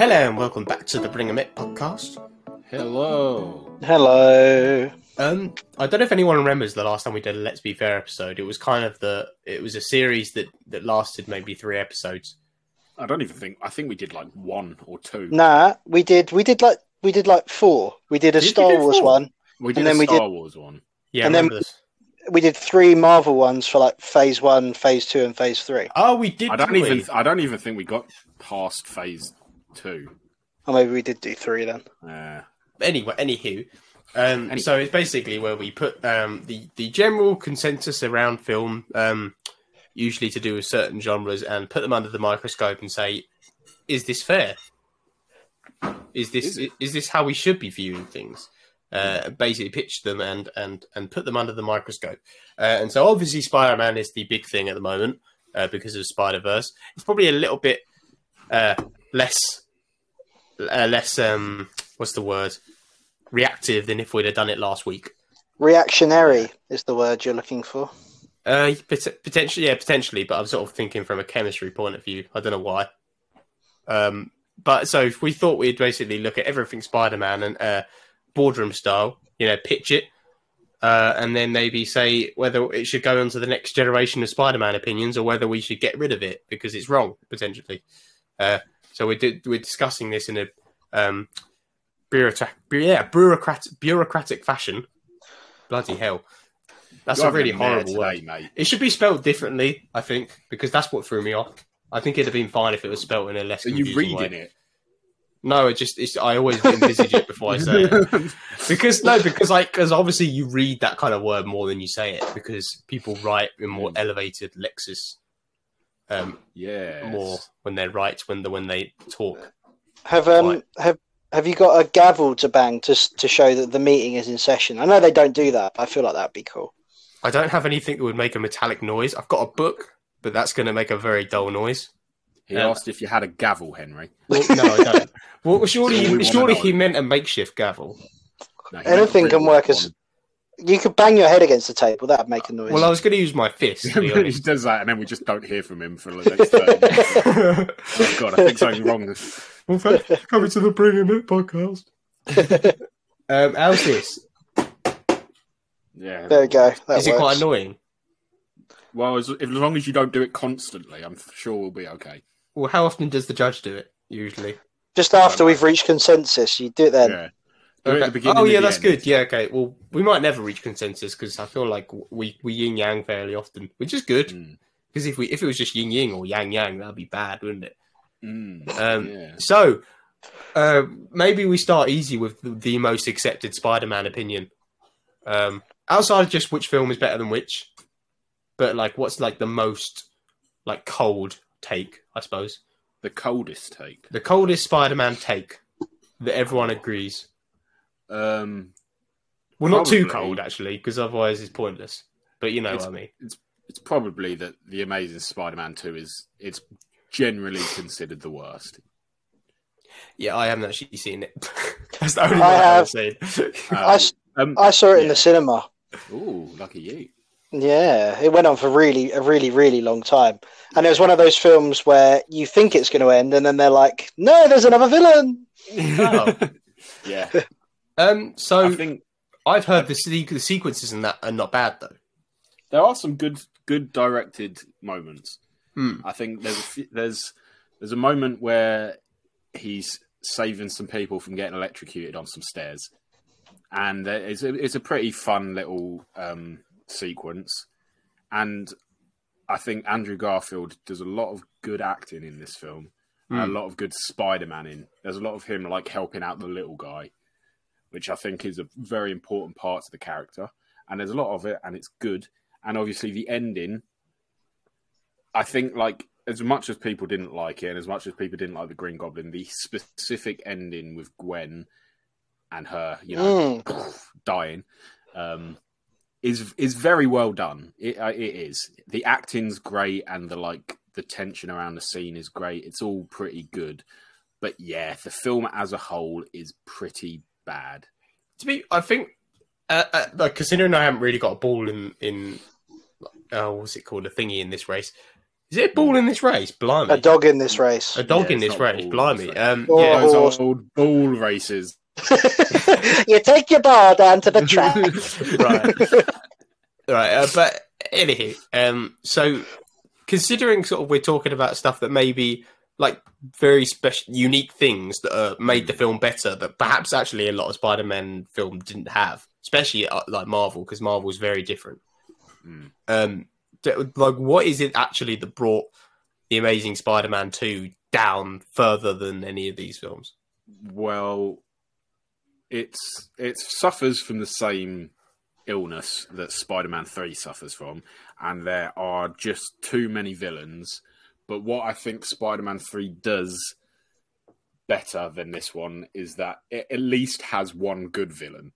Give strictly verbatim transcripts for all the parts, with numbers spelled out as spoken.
Hello and welcome back to the Bring a Met podcast. Hello. Hello. Um, I don't know if anyone remembers the last time we did a Let's Be Fair episode. It was kind of the, it was a series that, that lasted maybe three episodes. I don't even think, I think we did like one or two. Nah, we did, we did like, we did like four. We did a did Star Wars four? one. We did and a then Star we did, Wars one. Yeah, and I remember then this. We did three Marvel ones for like phase one, phase two, and phase three. Oh, we did. I don't even. We? I don't even think we got past phase two. Or maybe we did do three then. Yeah. Uh, anyway, anywho, um, Any- so it's basically where we put um, the the general consensus around film, um, usually to do with certain genres, and put them under the microscope and say, is this fair? Is this is, is, is this how we should be viewing things? Uh, basically pitch them and, and, and put them under the microscope. Uh, and so obviously Spider-Man is the big thing at the moment uh, because of Spider-Verse. It's probably a little bit uh, less, uh, less um, what's the word, reactive than if we'd have done it last week. Reactionary is the word you're looking for. Uh, pot- potentially, yeah, potentially, but I'm sort of thinking from a chemistry point of view. I don't know why. Um, but so we thought we'd basically look at everything Spider-Man and... Uh, boardroom style, you know, pitch it, uh, and then maybe say whether it should go on to the next generation of Spider-Man opinions or whether we should get rid of it because it's wrong, potentially. Uh, so we're, do- we're discussing this in a um, bureaucrat- yeah, bureaucrat- bureaucratic fashion. Bloody hell. That's a really horrible word, mate. It should be spelled differently, I think, because that's what threw me off. I think it'd have been fine if it was spelled in a less confusing way. Are you reading it? No, it just it's, I always envisage it before I say it because no, because like because obviously you read that kind of word more than you say it because people write in more elevated lexis, um, yeah, more when they write when the when they talk. Have um like, have have you got a gavel to bang to to show that the meeting is in session? I know they don't do that, but I feel like that'd be cool. I don't have anything that would make a metallic noise. I've got a book, but that's going to make a very dull noise. He um, asked if you had a gavel, Henry. Well, no, I don't. Well, surely, we surely he meant a makeshift gavel. No, anything really can work as... You could bang your head against the table. That would make a noise. Well, I was going to use my fist. He does that, and then we just don't hear from him for the next thirty minutes. Oh, God, I think something's wrong. Well, thanks for coming to the Bring a Met podcast. um, how's this? Yeah. There we go. That Is works. It quite annoying? Well, as, as long as you don't do it constantly, I'm sure we'll be okay. Well, how often does the judge do it, usually? Just after we've reached consensus, you do it then. Yeah. Do okay. it at the beginning oh, yeah, that's end. Good. Yeah, okay. Well, we might never reach consensus because I feel like we, we yin-yang fairly often, which is good. Because mm. if we if it was just yin-yin or yang-yang, that would be bad, wouldn't it? Mm. Um, yeah. So, uh, maybe we start easy with the, the most accepted Spider-Man opinion. Um, outside of just which film is better than which, but like what's like the most like cold take, I suppose. The coldest take. The coldest Spider-Man take that everyone agrees. Um, well, not probably, too cold, actually, because otherwise it's pointless. But you know what I mean. It's, it's probably that The Amazing Spider-Man two is it's generally considered the worst. Yeah, I haven't actually seen it. That's the only one I have seen. I, um, I saw it yeah. in the cinema. Ooh, lucky you. Yeah, it went on for really, a really, really long time. And it was one of those films where you think it's going to end and then they're like, no, there's another villain. Oh. Yeah. Um. So I think, I've heard the, the sequences in that are not bad, though. There are some good good directed moments. Mm. I think there's a few, there's there's a moment where he's saving some people from getting electrocuted on some stairs. And it's a, it's a pretty fun little... Um, sequence, and I think Andrew Garfield does a lot of good acting in this film, mm. and a lot of good Spider-Man-ing. There's a lot of him like helping out the little guy, which I think is a very important part of the character, and there's a lot of it, and it's good. And obviously the ending, I think, like, as much as people didn't like it and as much as people didn't like the Green Goblin, the specific ending with Gwen and her, you know, mm. dying, um Is is very well done. It uh, it is. The acting's great, and the like the tension around the scene is great. It's all pretty good, but yeah, the film as a whole is pretty bad. To me, I think, uh, uh, like, considering I haven't really got a ball in in uh, what's it called, a thingy in this race. Is it a ball in this race? Blimey. A dog in this race. A dog yeah, in this race. Ball. Blimey. Um, oh, yeah, those old ball races. You take your ball down to the track. Right. Right. Uh, but anyway, um, so considering sort of we're talking about stuff that maybe like very special, unique things that uh, made the film better that perhaps actually a lot of Spider-Man film didn't have, especially uh, like Marvel, because Marvel's very different. Mm. Um, like, what is it actually that brought The Amazing Spider-Man two down further than any of these films? Well, it's it suffers from the same illness that Spider-Man three suffers from, and there are just too many villains. But what I think Spider-Man three does better than this one is that it at least has one good villain.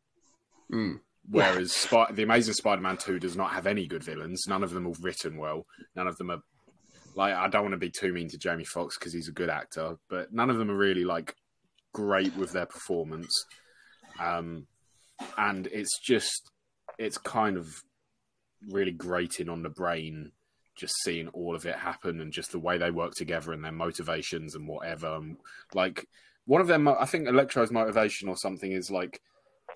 Mm. Whereas Sp- The Amazing Spider-Man two does not have any good villains. None of them are written well. None of them are... like, I don't want to be too mean to Jamie Foxx because he's a good actor, but none of them are really, like, great with their performance. Um, and it's just... it's kind of really grating on the brain just seeing all of it happen and just the way they work together and their motivations and whatever. And, like, one of their... Mo- I think Electro's motivation or something is, like...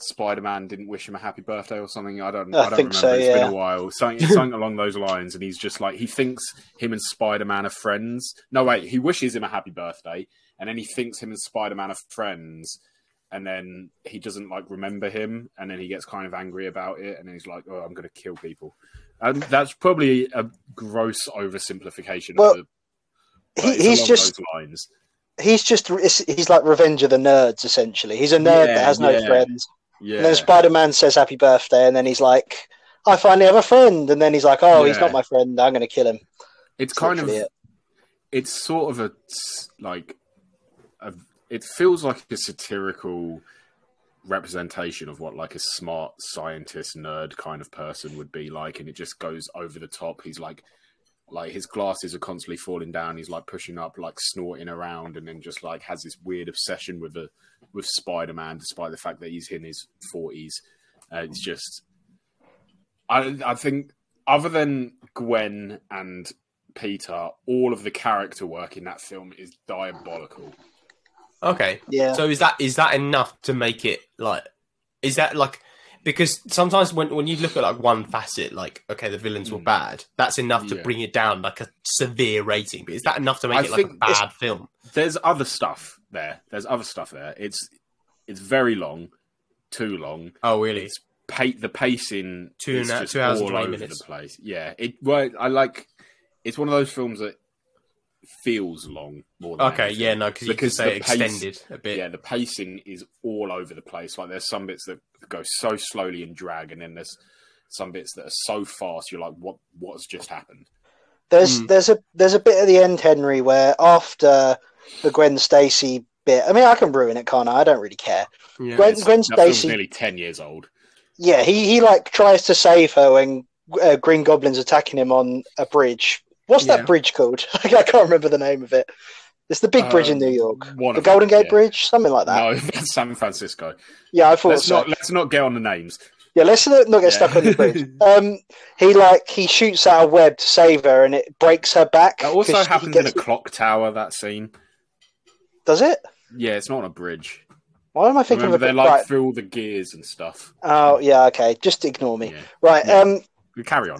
Spider-Man didn't wish him a happy birthday or something. I don't. I, I don't think remember. So, yeah. It's been a while. Something, something along those lines. And he's just like, he thinks him and Spider-Man are friends. No, wait. He wishes him a happy birthday, and then he thinks him and Spider-Man are friends, and then he doesn't like remember him, and then he gets kind of angry about it, and then he's like, "Oh, I'm going to kill people." And that's probably a gross oversimplification. Well, of the, he, he's just. Those lines. He's just. He's like Revenge of the Nerds. Essentially, he's a nerd yeah, that has no yeah. friends. Yeah. And then Spider-Man says happy birthday, and then he's like, I finally have a friend. And then he's like, oh, yeah. he's not my friend. I'm going to kill him. It's That's kind of, it. it's sort of a, like, a, it feels like a satirical representation of what, like, a smart scientist nerd kind of person would be like. And it just goes over the top. He's like, like, his glasses are constantly falling down. He's like pushing up, like snorting around, and then just like has this weird obsession with a, with Spider-Man, despite the fact that he's in his forties. Uh, it's just, I, I think other than Gwen and Peter, all of the character work in that film is diabolical. Okay. Yeah. So is that, is that enough to make it like, is that like, because sometimes when, when you look at like one facet, like, okay, the villains were bad, that's enough to yeah. bring it down like a severe rating. But is that enough to make I it like a bad film? There's other stuff there. There's other stuff there. It's it's very long, too long. Oh, really? It's pay, the pacing two is na- just two hours all over minutes. the place. Yeah, it. Well, I like. It's one of those films that feels long more than okay anything. yeah no cause because you can say the pace, extended a bit yeah the pacing is all over the place. Like, there's some bits that go so slowly and drag, and then there's some bits that are so fast you're like, what what's just happened? There's mm. there's a there's a bit at the end, Henry, where after the Gwen Stacy bit, I mean, I can ruin it, can't I? I don't really care. yeah, Gwen, Gwen Stacy nearly ten years old. yeah he he like tries to save her when uh, Green Goblin's attacking him on a bridge. What's yeah. that bridge called? I can't remember the name of it. It's the big bridge uh, in New York. The Golden them, Gate yeah. Bridge? Something like that. No, that's San Francisco. Yeah, I thought let's so. Not, let's not get on the names. Yeah, let's not, not get yeah. stuck on the bridge. Um, he like he shoots out a web to save her, and it breaks her back. That also happens in a clock tower, that scene. Does it? Yeah, it's not on a bridge. Why am I thinking remember, of a bridge? They're like right. through all the gears and stuff. Oh, yeah, okay. Just ignore me. Yeah. Right, yeah. um... carry on.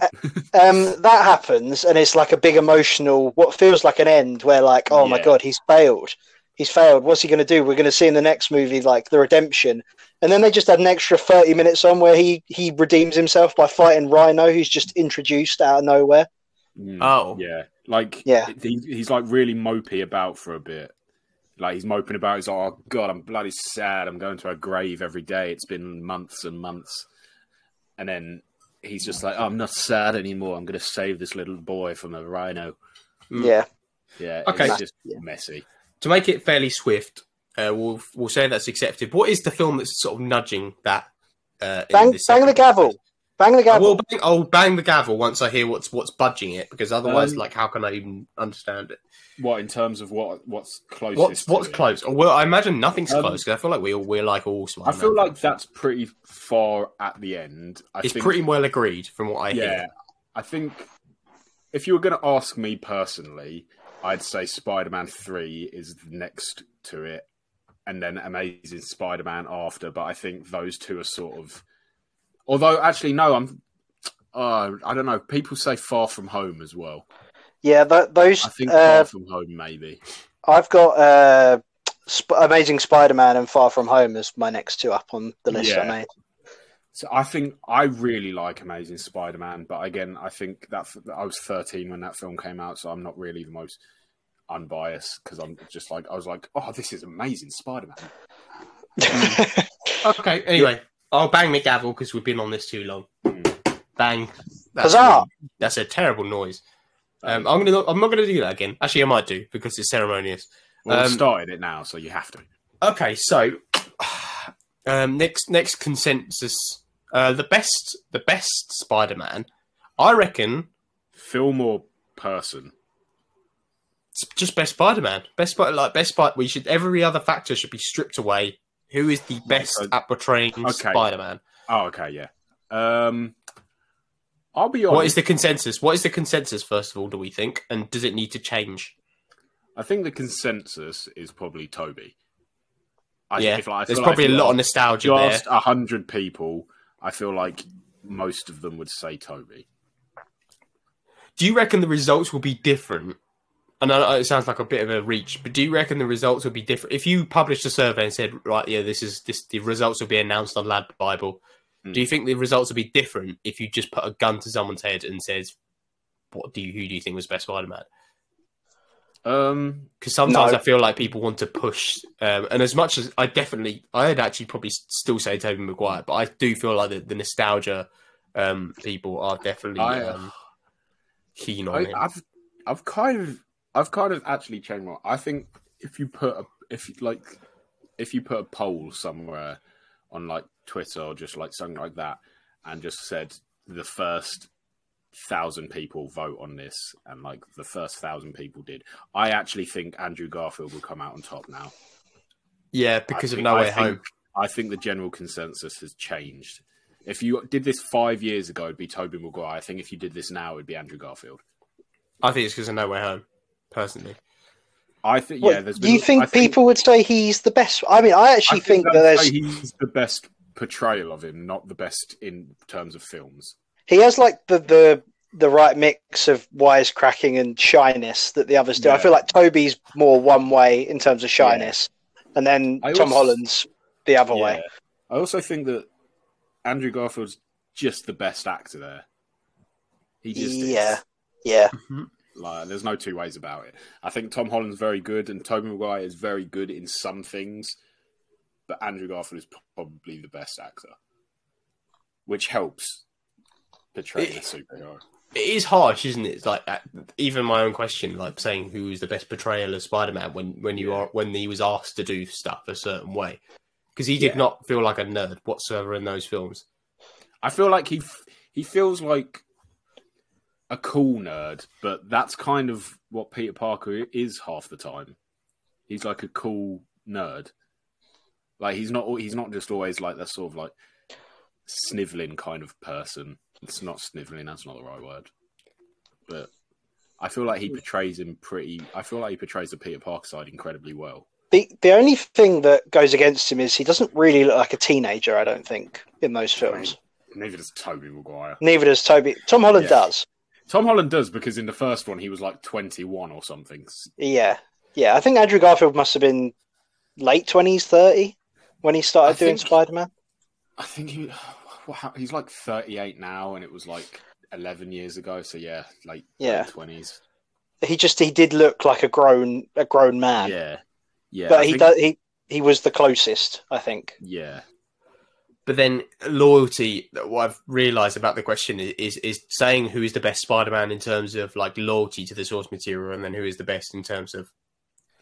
um, that happens, and it's like a big emotional, what feels like an end, where like, oh yeah. my God, he's failed. He's failed. What's he going to do? We're going to see in the next movie, like, the redemption. And then they just had an extra thirty minutes on where he, he redeems himself by fighting Rhino, who's just introduced out of nowhere. Mm. Oh. Yeah. Like, yeah. He, he's like really mopey about for a bit. Like, he's moping about. He's like, oh God, I'm bloody sad. I'm going to a grave every day. It's been months and months. And then he's just like, oh, I'm not sad anymore. I'm going to save this little boy from a rhino. Yeah. Yeah. Okay. It's just yeah. messy. To make it fairly swift, uh, we'll we'll say that's accepted. What is the film that's sort of nudging that? Uh, bang, bang the gavel. Bang the gavel. I will bang, I'll bang the gavel once I hear what's what's budging it, because otherwise, um, like, how can I even understand it? What, in terms of what what's closest? What's, what's close? Or, well, I imagine nothing's um, close, because I feel like we all, we're like all smart. I feel like things. That's pretty far at the end. I it's think, pretty well agreed from what I yeah, hear. Yeah, I think if you were going to ask me personally, I'd say Spider-Man three is next to it, and then Amazing Spider-Man after. But I think those two are sort of... Although, actually, no, I'm... Uh, I don't know. People say Far From Home as well. Yeah, th- those... I think uh, Far From Home, maybe. I've got uh, Sp- Amazing Spider-Man and Far From Home as my next two up on the list yeah. I made. So I think I really like Amazing Spider-Man, but again, I think that I was thirteen when that film came out, so I'm not really the most unbiased because I'm just like I was like, oh, this is Amazing Spider-Man. Okay, anyway, yeah. I'll bang McGavil because we've been on this too long. Mm. Bang! That's a, that's a terrible noise. Um, I'm gonna. I'm not gonna do that again. Actually, I might do because it's ceremonious. Well, um, we've started it now, so you have to. Okay, so um, next next consensus. Uh, the best, the best Spider-Man, I reckon. Film or person? Just best Spider-Man, best like best Spider. We should every other factor should be stripped away. Who is the best okay. at portraying okay. Spider-Man? Oh, okay, yeah. Um, I'll be honest. What is the consensus? What is the consensus? First of all, do we think, and does it need to change? I think the consensus is probably Tobey. I yeah, feel like, I feel there's like probably a lot like of nostalgia there. Just a hundred people. I feel like most of them would say Tobey. Do you reckon the results will be different? And I know it sounds like a bit of a reach, but do you reckon the results will be different? If you published a survey and said, right, yeah, this is this the results will be announced on Lad Bible, mm. do you think the results will be different if you just put a gun to someone's head and says, What do you who do you think was best Spider-Man? Um, because sometimes no. I feel like people want to push, um, and as much as I definitely, I'd actually probably still say Tobey Maguire, but I do feel like the, the nostalgia um, people are definitely I, um, keen on I, it. I've, I've kind of, I've kind of actually changed my. I think if you put a, if like, if you put a poll somewhere on like Twitter or just like something like that, and just said the first thousand people vote on this, and like the first thousand people did. I actually think Andrew Garfield will come out on top now. Yeah, because think, of No Way Home. I think the general consensus has changed. If you did this five years ago, it'd be Tobey Maguire. I think if you did this now, it'd be Andrew Garfield. I think it's because of No Way Home, personally. I think, yeah. There's been, you think, I think people would say he's the best? I mean, I actually I think, think that there's... he's the best portrayal of him, not the best in terms of films. He has like the, the the right mix of wisecracking and shyness that the others do. Yeah. I feel like Tobey's more one way in terms of shyness, yeah. and then I Tom also, Holland's the other yeah. way. I also think that Andrew Garfield's just the best actor there. He just yeah is. yeah. Like, there's no two ways about it. I think Tom Holland's very good, and Tobey Maguire is very good in some things, but Andrew Garfield is probably the best actor, which helps. It, superhero. It is harsh, isn't it? It's like even my own question, like saying who is the best portrayal of Spider-Man when when you yeah. are when he was asked to do stuff a certain way, because he did yeah. not feel like a nerd whatsoever in those films. I feel like he he feels like a cool nerd, but that's kind of what Peter Parker is half the time. He's like a cool nerd. Like he's not he's not just always like that sort of like sniveling kind of person. It's not sniveling, that's not the right word. But I feel like he portrays him pretty... I feel like he portrays the Peter Parker side incredibly well. The the only thing that goes against him is he doesn't really look like a teenager, I don't think, in those films. I mean, neither does Tobey Maguire. Neither does Tobey. Tom Holland yeah. does. Tom Holland does, because in the first one he was like twenty-one or something. Yeah. Yeah, I think Andrew Garfield must have been late twenties, thirty, when he started I doing think... Spider-Man. I think he... Wow, he's like thirty-eight now, and it was like eleven years ago. So yeah, like yeah, twenties. He just he did look like a grown a grown man. Yeah, yeah. But I he think... does, he he was the closest, I think. Yeah. But then loyalty. What I've realised about the question is, is is saying who is the best Spider-Man in terms of like loyalty to the source material, and then who is the best in terms of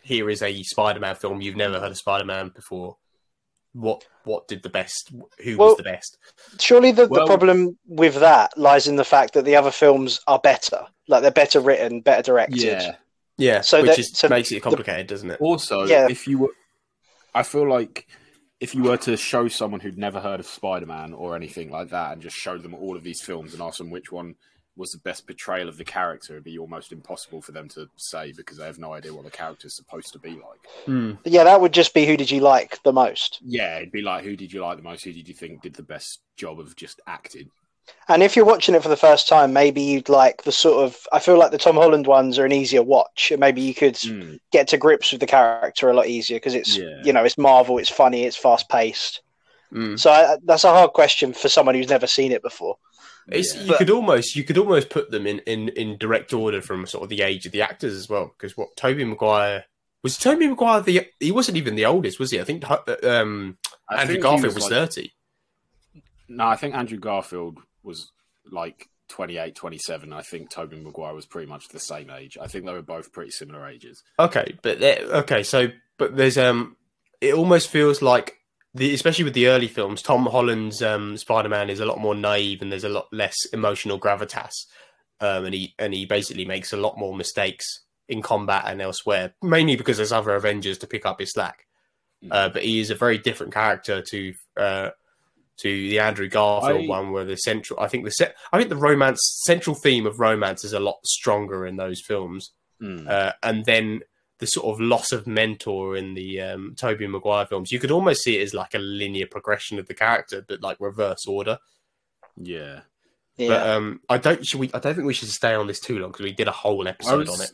here is a Spider-Man film you've never heard of Spider-Man before. What what did the best? Who well, was the best? Surely the, well, the problem with that lies in the fact that the other films are better. Like they're better written, better directed. Yeah, yeah. So which that, is, so makes it complicated, the, doesn't it? Also, yeah. if you were, I feel like if you were to show someone who'd never heard of Spider-Man or anything like that, and just show them all of these films and ask them which one what's the best portrayal of the character would be almost impossible for them to say because they have no idea what the character's supposed to be like. Hmm. Yeah, that would just be who did you like the most. Yeah, it'd be like who did you like the most, who did you think did the best job of just acting. And if you're watching it for the first time, maybe you'd like the sort of... I feel like the Tom Holland ones are an easier watch. Maybe you could mm. get to grips with the character a lot easier because it's, yeah. you know, it's Marvel, it's funny, it's fast-paced. Mm. So I, that's a hard question for someone who's never seen it before. It's, yeah. you, but, could almost, you could almost put them in, in, in direct order from sort of the age of the actors as well, because what, Tobey Maguire... Was Tobey Maguire the... He wasn't even the oldest, was he? I think um, I Andrew think Garfield was, was like, thirty. No, I think Andrew Garfield... was like twenty-eight, twenty-seven. I think Tobey Maguire was pretty much the same age. I think they were both pretty similar ages. Okay, but okay, so but there's um, it almost feels like the especially with the early films, Tom Holland's um Spider-Man is a lot more naive and there's a lot less emotional gravitas, um, and he and he basically makes a lot more mistakes in combat and elsewhere, mainly because there's other Avengers to pick up his slack. Mm. Uh, but he is a very different character to uh. to the Andrew Garfield I, one, where the central, I think the set, I think the romance central theme of romance is a lot stronger in those films, mm. uh, and then the sort of loss of mentor in the um, Tobey Maguire films, you could almost see it as like a linear progression of the character, but like reverse order. Yeah, yeah. But um, I don't. Should we? I don't think we should stay on this too long because we did a whole episode was, on it.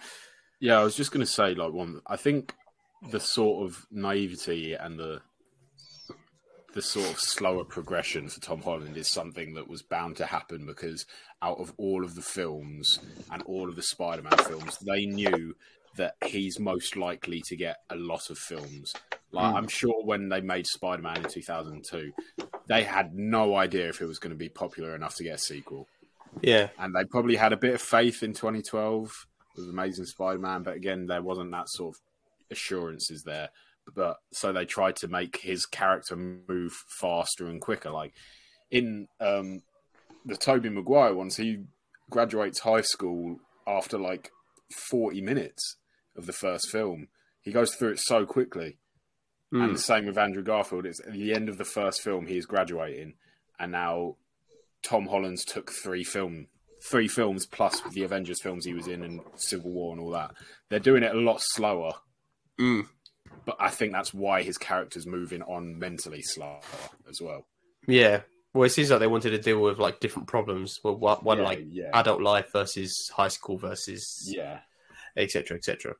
Yeah, I was just going to say like one. I think the sort of naivety and the. the sort of slower progression for Tom Holland is something that was bound to happen because out of all of the films and all of the Spider-Man films, they knew that he's most likely to get a lot of films. Like mm. I'm sure when they made Spider-Man in two thousand two, they had no idea if it was going to be popular enough to get a sequel. Yeah. And they probably had a bit of faith in twenty twelve with Amazing Spider-Man, but again, there wasn't that sort of assurances there. But so they tried to make his character move faster and quicker. Like in um, the Tobey Maguire ones, he graduates high school after like forty minutes of the first film. He goes through it so quickly. Mm. And the same with Andrew Garfield. It's at the end of the first film, he is graduating. And now Tom Holland's took three film, three films plus with the Avengers films he was in and Civil War and all that. They're doing it a lot slower. Mm. But I think that's why his character's moving on mentally slow as well. Yeah. Well, it seems like they wanted to deal with like different problems. Well, one, one yeah, like yeah. adult life versus high school versus yeah, et cetera, et cetera.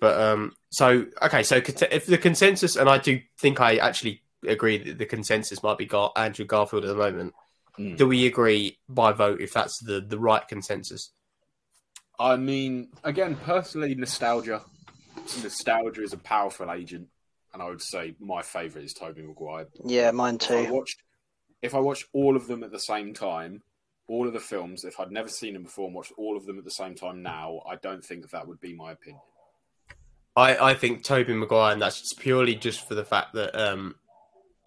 But um, so okay, so if the consensus, and I do think I actually agree that the consensus might be Gar- Andrew Garfield at the moment. Mm. Do we agree by vote if that's the the right consensus? I mean, again, personally, nostalgia. Nostalgia is a powerful agent, and I would say my favourite is Tobey Maguire. Yeah, mine too. If I, watched, if I watched all of them at the same time, all of the films, if I'd never seen them before and watched all of them at the same time now, I don't think that would be my opinion. I, I think Tobey Maguire, and that's purely just for the fact that um,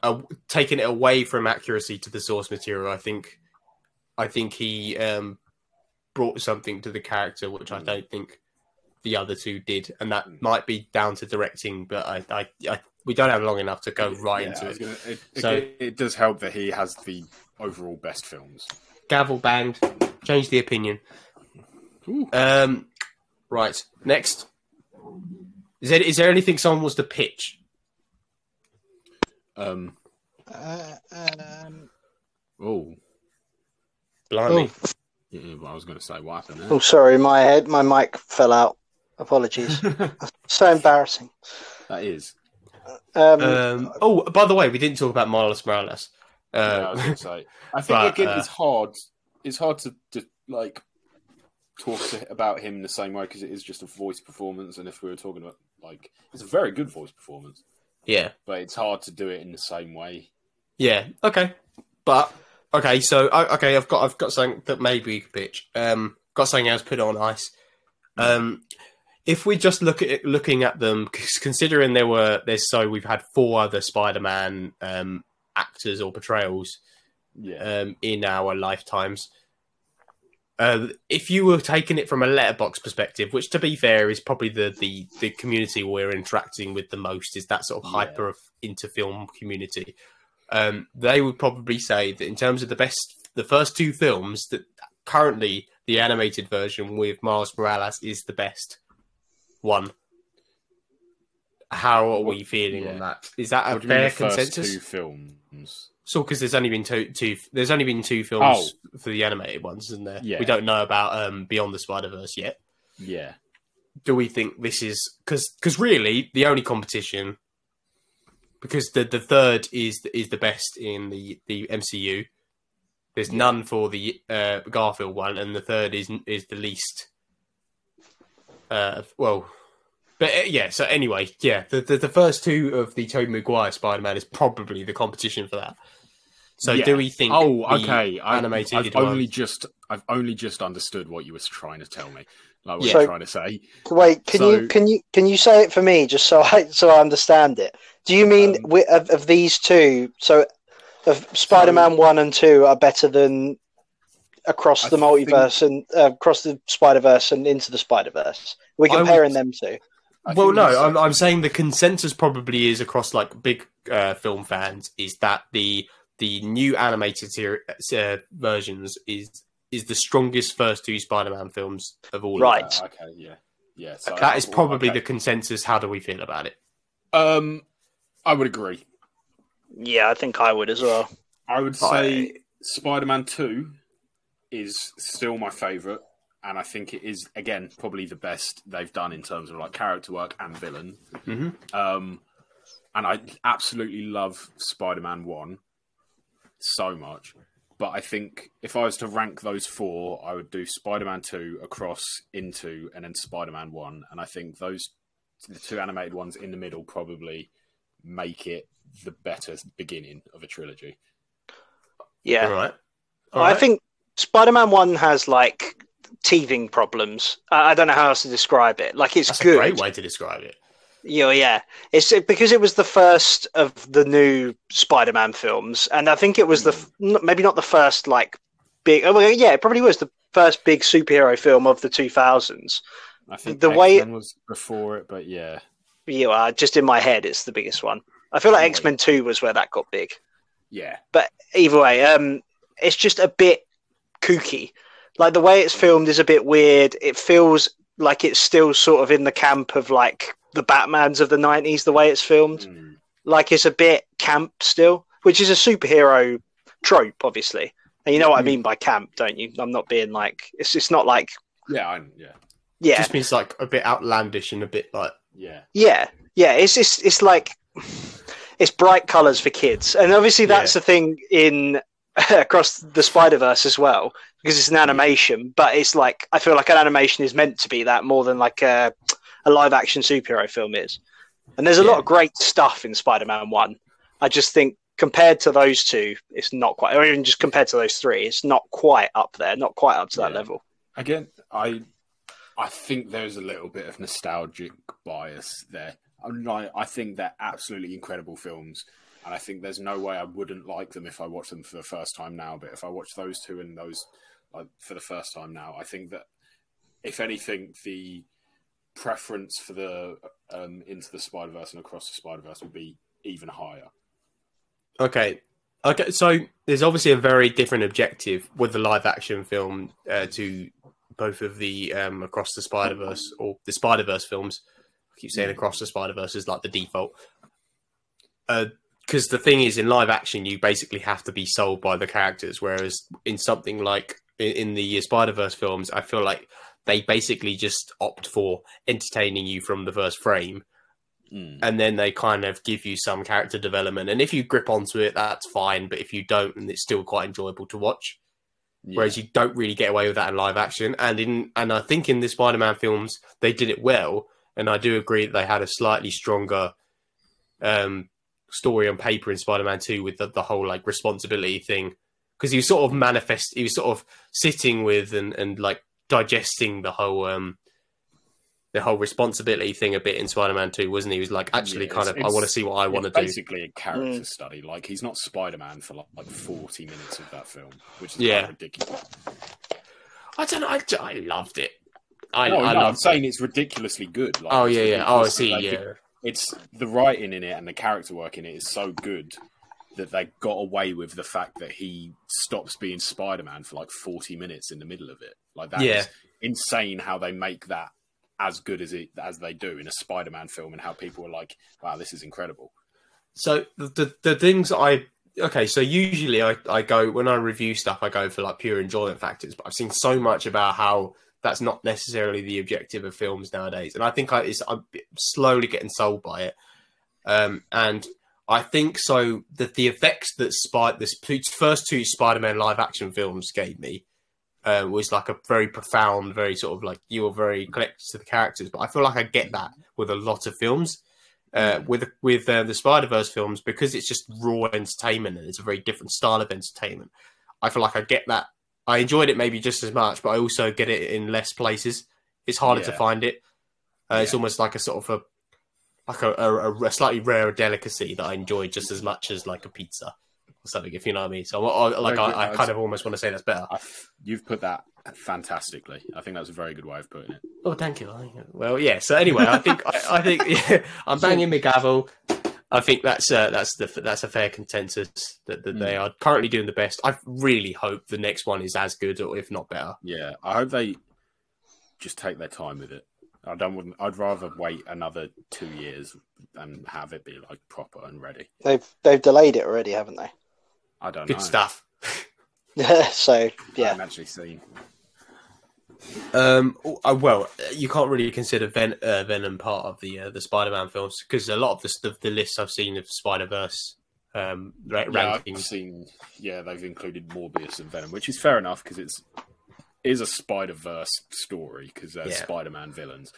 uh, taking it away from accuracy to the source material, I think I think he um, brought something to the character which mm. I don't think the other two did, and that mm. might be down to directing, but I, I, I we don't have long enough to go right yeah, into it. Gonna, it so it, it does help that he has the overall best films. Gavel banged, change the opinion. Ooh. Um, right, next. Is there is there anything someone wants to pitch? Um. Uh, um... Oh. Blimey. Oh. Yeah, well, I was going to say what happened there. Oh, sorry, my head, my mic fell out. Apologies. So embarrassing. That is. Um, um, oh, by the way, we didn't talk about Miles Morales. Uh, yeah, I was going to say. I think but, again, uh, it's hard. It's hard to, to like talk to, about him in the same way because it is just a voice performance, and if we were talking about like, it's a very good voice performance. Yeah, but it's hard to do it in the same way. Yeah. Okay. But okay. So okay, I've got I've got something that maybe you could pitch. Um, got something else put on ice. Um, if we just look at it, looking at them, considering there were there's so we've had four other Spider-Man um, actors or portrayals yeah. um, in our lifetimes. Uh, if you were taking it from a letterbox perspective, which to be fair is probably the the, the community we're interacting with the most, is that sort of yeah. hyper of into film community. Um, they would probably say that in terms of the best, the first two films that currently the animated version with Miles Morales is the best one. How are we feeling yeah. on that? Is that what a fair consensus? Two films. So, because there's only been two, two, there's only been two films oh. for the animated ones, isn't there? Yeah. We don't know about um, Beyond the Spider-Verse yet. Yeah. Do we think this is because? Because really, the only competition, because the, the third is is the best in the, the M C U. There's yeah. none for the uh, Garfield one, and the third is is the least. Uh, well. But yeah, so anyway, yeah, the, the the first two of the Tobey Maguire Spider-Man is probably the competition for that. So yeah. do we think? Oh, okay. Animated I've, I've only one... just I've only just understood what you were trying to tell me. Like what yeah. you're so, trying to say. Wait, can so, you can you can you say it for me just so I so I understand it? Do you mean um, of, of these two? So, of Spider-Man so, one and two are better than Across I the Multiverse think... and uh, Across the Spider-Verse and Into the Spider-Verse? We're comparing would... them two. I well, no, I'm, I'm saying the consensus probably is across like big uh, film fans is that the the new animated ser- uh, versions is is the strongest first two Spider-Man films of all. Right. Of that. Okay. Yeah. Yeah. So okay. That is probably okay. the consensus. How do we feel about it? Um, I would agree. Yeah, I think I would as well. I would say I... Spider-Man two is still my favourite. And I think it is, again, probably the best they've done in terms of like character work and villain. Mm-hmm. Um, and I absolutely love Spider-Man one so much. But I think if I was to rank those four, I would do Spider-Man two, Across, Into, and then Spider-Man one. And I think those the two animated ones in the middle probably make it the better beginning of a trilogy. Yeah. All right. All right. I think Spider-Man one has like... teething problems. I don't know how else to describe it. Like it's That's good. A great way to describe it. Yeah, yeah. It's because it was the first of the new Spider-Man films, and I think it was mm. the maybe not the first like big. Oh, well, yeah, it probably was the first big superhero film of the two thousands. I think the X-Men way it was before it, but yeah, yeah. Well, just in my head, it's the biggest one. I feel like oh, X-Men two was where that got big. Yeah, but either way, um, it's just a bit kooky. Like, the way it's filmed is a bit weird. It feels like it's still sort of in the camp of, like, the Batmans of the nineties, the way it's filmed. Mm. Like, it's a bit camp still, which is a superhero trope, obviously. And you know what mm. I mean by camp, don't you? I'm not being, like... It's it's not like... Yeah, I'm, yeah. Yeah. It just means, like, a bit outlandish and a bit, like... Yeah. Yeah. Yeah, it's, it's, it's like... It's bright colours for kids. And obviously that's yeah. the thing in... Across the Spider-Verse as well, because it's an animation, but it's like I feel like an animation is meant to be that more than like a, a live action superhero film is. And there's a yeah. lot of great stuff in Spider-Man one. I just think compared to those two, it's not quite, or even just compared to those three, it's not quite up there, not quite up to yeah. that level. Again, I I think there's a little bit of nostalgic bias there. I, I think they're absolutely incredible films. And I think there's no way I wouldn't like them if I watch them for the first time now. But if I watch those two and those like, for the first time now, I think that, if anything, the preference for the um, Into the Spider-Verse and Across the Spider-Verse would be even higher. Okay. Okay. So there's obviously a very different objective with the live-action film uh, to both of the um, Across the Spider-Verse or the Spider-Verse films. I keep saying Across the Spider-Verse is like the default. Uh Because the thing is, in live action, you basically have to be sold by the characters, whereas in something like in the Spider-Verse films, I feel like they basically just opt for entertaining you from the first frame, mm. and then they kind of give you some character development. And if you grip onto it, that's fine, but if you don't, and it's still quite enjoyable to watch, yeah. whereas you don't really get away with that in live action. And in and I think in the Spider-Man films, they did it well, and I do agree that they had a slightly stronger... Um, story on paper in Spider-Man two with the, the whole like responsibility thing, because he was sort of manifest he was sort of sitting with and, and like digesting the whole um the whole responsibility thing a bit in Spider-Man two, wasn't he? He was like actually yeah, kind of I want to see what I want to do, basically a character mm. study. Like he's not Spider-Man for like, like forty minutes of that film, which is yeah. ridiculous. I don't know I, I loved it I, no, I no, loved I'm it. saying it's ridiculously good. Like, oh yeah yeah oh I see like, yeah it, It's the writing in it and the character work in it is so good that they got away with the fact that he stops being Spider-Man for like forty minutes in the middle of it. Like that yeah. is insane how they make that as good as it as they do in a Spider-Man film, and how people are like, wow, this is incredible. So the the, the things I okay, so usually I, I go when I review stuff, I go for like pure enjoyment factors, but I've seen so much about how that's not necessarily the objective of films nowadays. And I think I, it's, I'm slowly getting sold by it. Um, and I think so that the effects that Spy- this first two Spider-Man live action films gave me uh, was like a very profound, very sort of like you were very connected to the characters. But I feel like I get that with a lot of films, uh, with with uh, the Spider-Verse films, because it's just raw entertainment and it's a very different style of entertainment. I feel like I get that. I enjoyed it maybe just as much, but I also get it in less places. It's harder yeah. to find it. Uh, yeah. It's almost like a sort of a like a, a, a slightly rarer delicacy that I enjoy just as much as like a pizza or something, if you know what I mean. So I, I, like I, I kind of almost want to say that's better. You've put that fantastically. I think that's a very good way of putting it. Oh, thank you. Well, yeah. So anyway, I think I, I think yeah, I'm banging my gavel. I think that's uh, that's the that's a fair consensus that, that mm. they are currently doing the best. I really hope the next one is as good, or if not better. Yeah, I hope they just take their time with it. I don't. Wouldn't, I'd rather wait another two years and have it be like proper and ready. They've they've delayed it already, haven't they? I don't. Good know. Good stuff. So yeah, I haven't actually seen. Um, well, you can't really consider Ven- uh, Venom part of the uh, the Spider-Man films, because a lot of the, the the lists I've seen of Spider-Verse um, ra- yeah, rankings, I've seen, yeah, they've included Morbius and Venom, which is fair enough because it's it is a Spider-Verse story because they're yeah. Spider-Man villains,